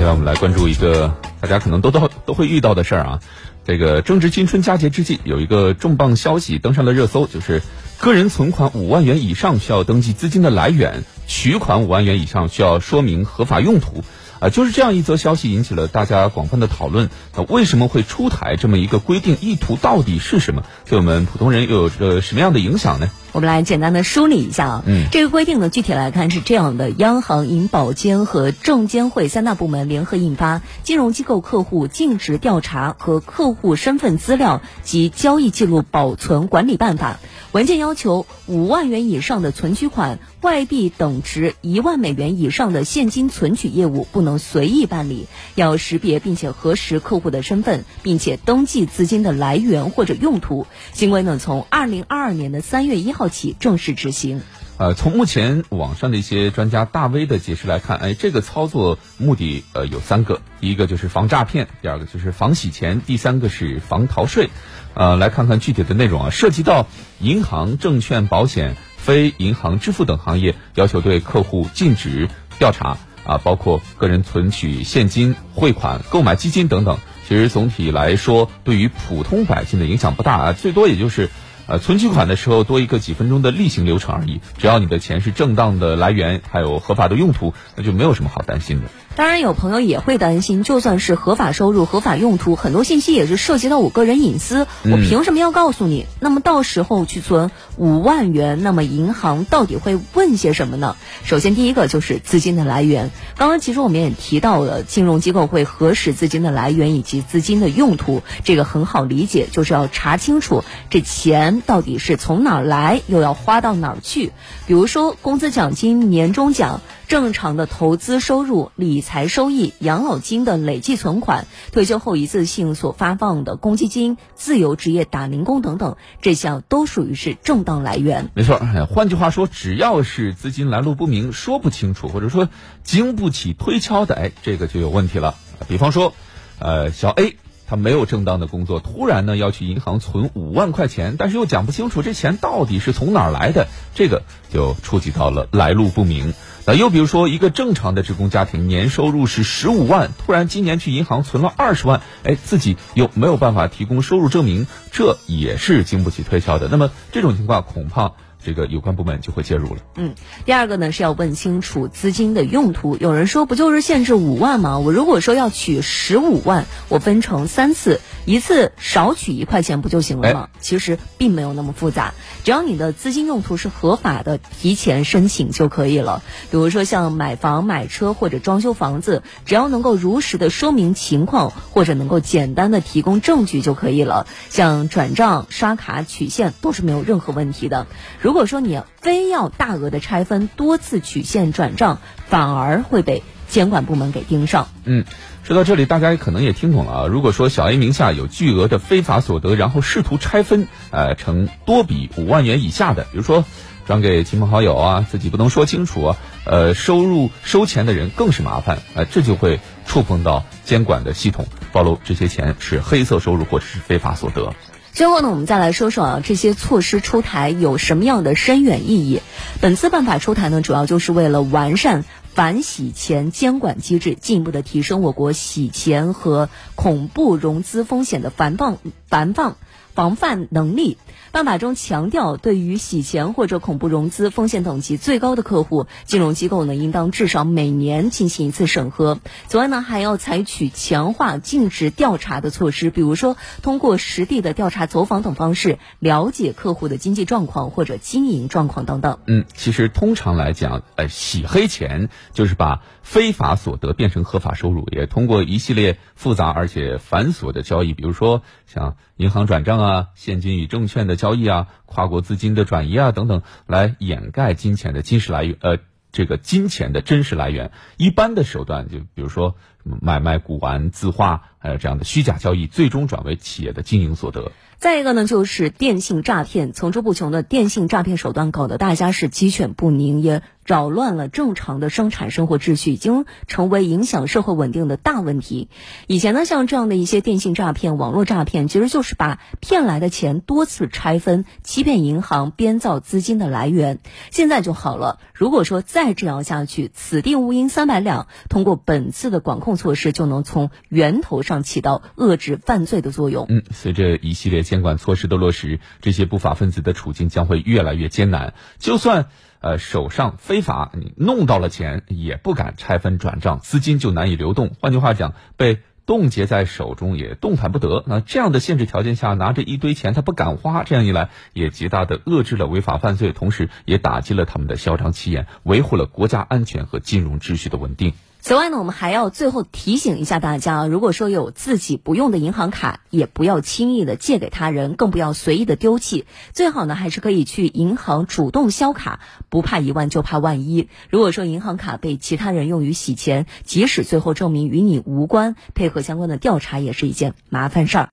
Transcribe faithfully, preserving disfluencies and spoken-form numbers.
下来我们来关注一个大家可能都都都会遇到的事儿啊。这个正值新春佳节之际，有一个重磅消息登上了热搜，就是个人存款五万元以上需要登记资金的来源，取款五万元以上需要说明合法用途。啊，就是这样一则消息引起了大家广泛的讨论。那、啊、为什么会出台这么一个规定？意图到底是什么？对我们普通人又有呃什么样的影响呢？我们来简单的梳理一下啊。嗯，这个规定呢，具体来看是这样的：央行、银保监和证监会三大部门联合印发《金融机构客户尽职调查和客户身份资料及交易记录保存管理办法》。文件要求，五万元以上的存取款、外币等值一万美元以上的现金存取业务不能随意办理，要识别并且核实客户的身份，并且登记资金的来源或者用途。新规呢，从二零二二年的三月一号起正式执行。呃，从目前网上的一些专家大 V 的解释来看，哎，这个操作目的呃有三个，第一个就是防诈骗，第二个就是防洗钱，第三个是防逃税。呃，来看看具体的内容啊，涉及到银行、证券、保险、非银行支付等行业，要求对客户尽职调查啊，包括个人存取现金、汇款、购买基金等等。其实总体来说，对于普通百姓的影响不大啊，最多也就是呃存取款的时候多一个几分钟的例行流程而已。只要你的钱是正当的来源，还有合法的用途，那就没有什么好担心的。当然有朋友也会担心，就算是合法收入、合法用途，很多信息也是涉及到我个人隐私，我凭什么要告诉你？嗯、那么到时候去存五万元，那么银行到底会问些什么呢？首先第一个就是资金的来源，刚刚其实我们也提到了，金融机构会核实资金的来源以及资金的用途，这个很好理解，就是要查清楚这钱到底是从哪儿来，又要花到哪儿去。比如说工资奖金、年终奖、正常的投资收入、理财收益、养老金的累计存款、退休后一次性所发放的公积金、自由职业打零工等等，这项都属于是正当来源。没错，换句话说，只要是资金来路不明、说不清楚，或者说经不起推敲的，哎，这个就有问题了。比方说，呃，小 A 他没有正当的工作，突然呢要去银行存五万块钱，但是又讲不清楚这钱到底是从哪儿来的，这个就触及到了来路不明。那又比如说，一个正常的职工家庭年收入是十五万，突然今年去银行存了二十万，哎，自己又没有办法提供收入证明，这也是经不起推敲的。那么这种情况，恐怕这个有关部门就会介入了。嗯，第二个呢是要问清楚资金的用途。有人说，不就是限制五万吗？我如果说要取十五万，我分成三次，一次少取一块钱不就行了吗？哎、其实并没有那么复杂，只要你的资金用途是合法的，提前申请就可以了。比如说像买房、买车或者装修房子，只要能够如实的说明情况，或者能够简单的提供证据就可以了。像转账、刷卡、取现都是没有任何问题的。如如果说你非要大额的拆分、多次取现、转账，反而会被监管部门给盯上。嗯，说到这里，大家可能也听懂了啊。如果说小 A 名下有巨额的非法所得，然后试图拆分，呃，成多笔五万元以下的，比如说转给亲朋好友啊，自己不能说清楚啊，呃，收入收钱的人更是麻烦啊、呃，这就会触碰到监管的系统，暴露这些钱是黑色收入或者是非法所得。最后呢，我们再来说说啊，这些措施出台有什么样的深远意义？本次办法出台呢，主要就是为了完善反洗钱监管机制，进一步的提升我国洗钱和恐怖融资风险的防范防范防范能力。办法中强调，对于洗钱或者恐怖融资风险等级最高的客户，金融机构呢应当至少每年进行一次审核。此外呢，还要采取强化尽职调查的措施，比如说通过实地的调查、走访等方式，了解客户的经济状况或者经营状况等等。嗯，其实通常来讲，呃，洗黑钱就是把非法所得变成合法收入，也通过一系列复杂而且繁琐的交易，比如说像银行转账啊、现金与证券的交易啊、跨国资金的转移啊等等，来掩盖金钱的真实来源，呃，这个金钱的真实来源。一般的手段就比如说买卖古玩、字画、呃这样的虚假交易最终转为企业的经营所得。再一个呢，就是电信诈骗，层出不穷的电信诈骗手段搞得大家是鸡犬不宁，也扰乱了正常的生产生活秩序，已经成为影响社会稳定的大问题。以前呢，像这样的一些电信诈骗、网络诈骗，其实就是把骗来的钱多次拆分，欺骗银行，编造资金的来源。现在就好了，如果说再这样下去，此地无银三百两，通过本次的管控措施，就能从源头上起到遏制犯罪的作用。嗯，随着一系列监管措施的落实，这些不法分子的处境将会越来越艰难。就算呃手上非法你弄到了钱，也不敢拆分转账，资金就难以流动。换句话讲，被冻结在手中也动弹不得。那这样的限制条件下，拿着一堆钱他不敢花，这样一来也极大的遏制了违法犯罪，同时也打击了他们的嚣张气焰，维护了国家安全和金融秩序的稳定。此外呢，我们还要最后提醒一下大家，如果说有自己不用的银行卡，也不要轻易的借给他人，更不要随意的丢弃。最好呢，还是可以去银行主动销卡，不怕一万就怕万一。如果说银行卡被其他人用于洗钱，即使最后证明与你无关，配合相关的调查也是一件麻烦事儿。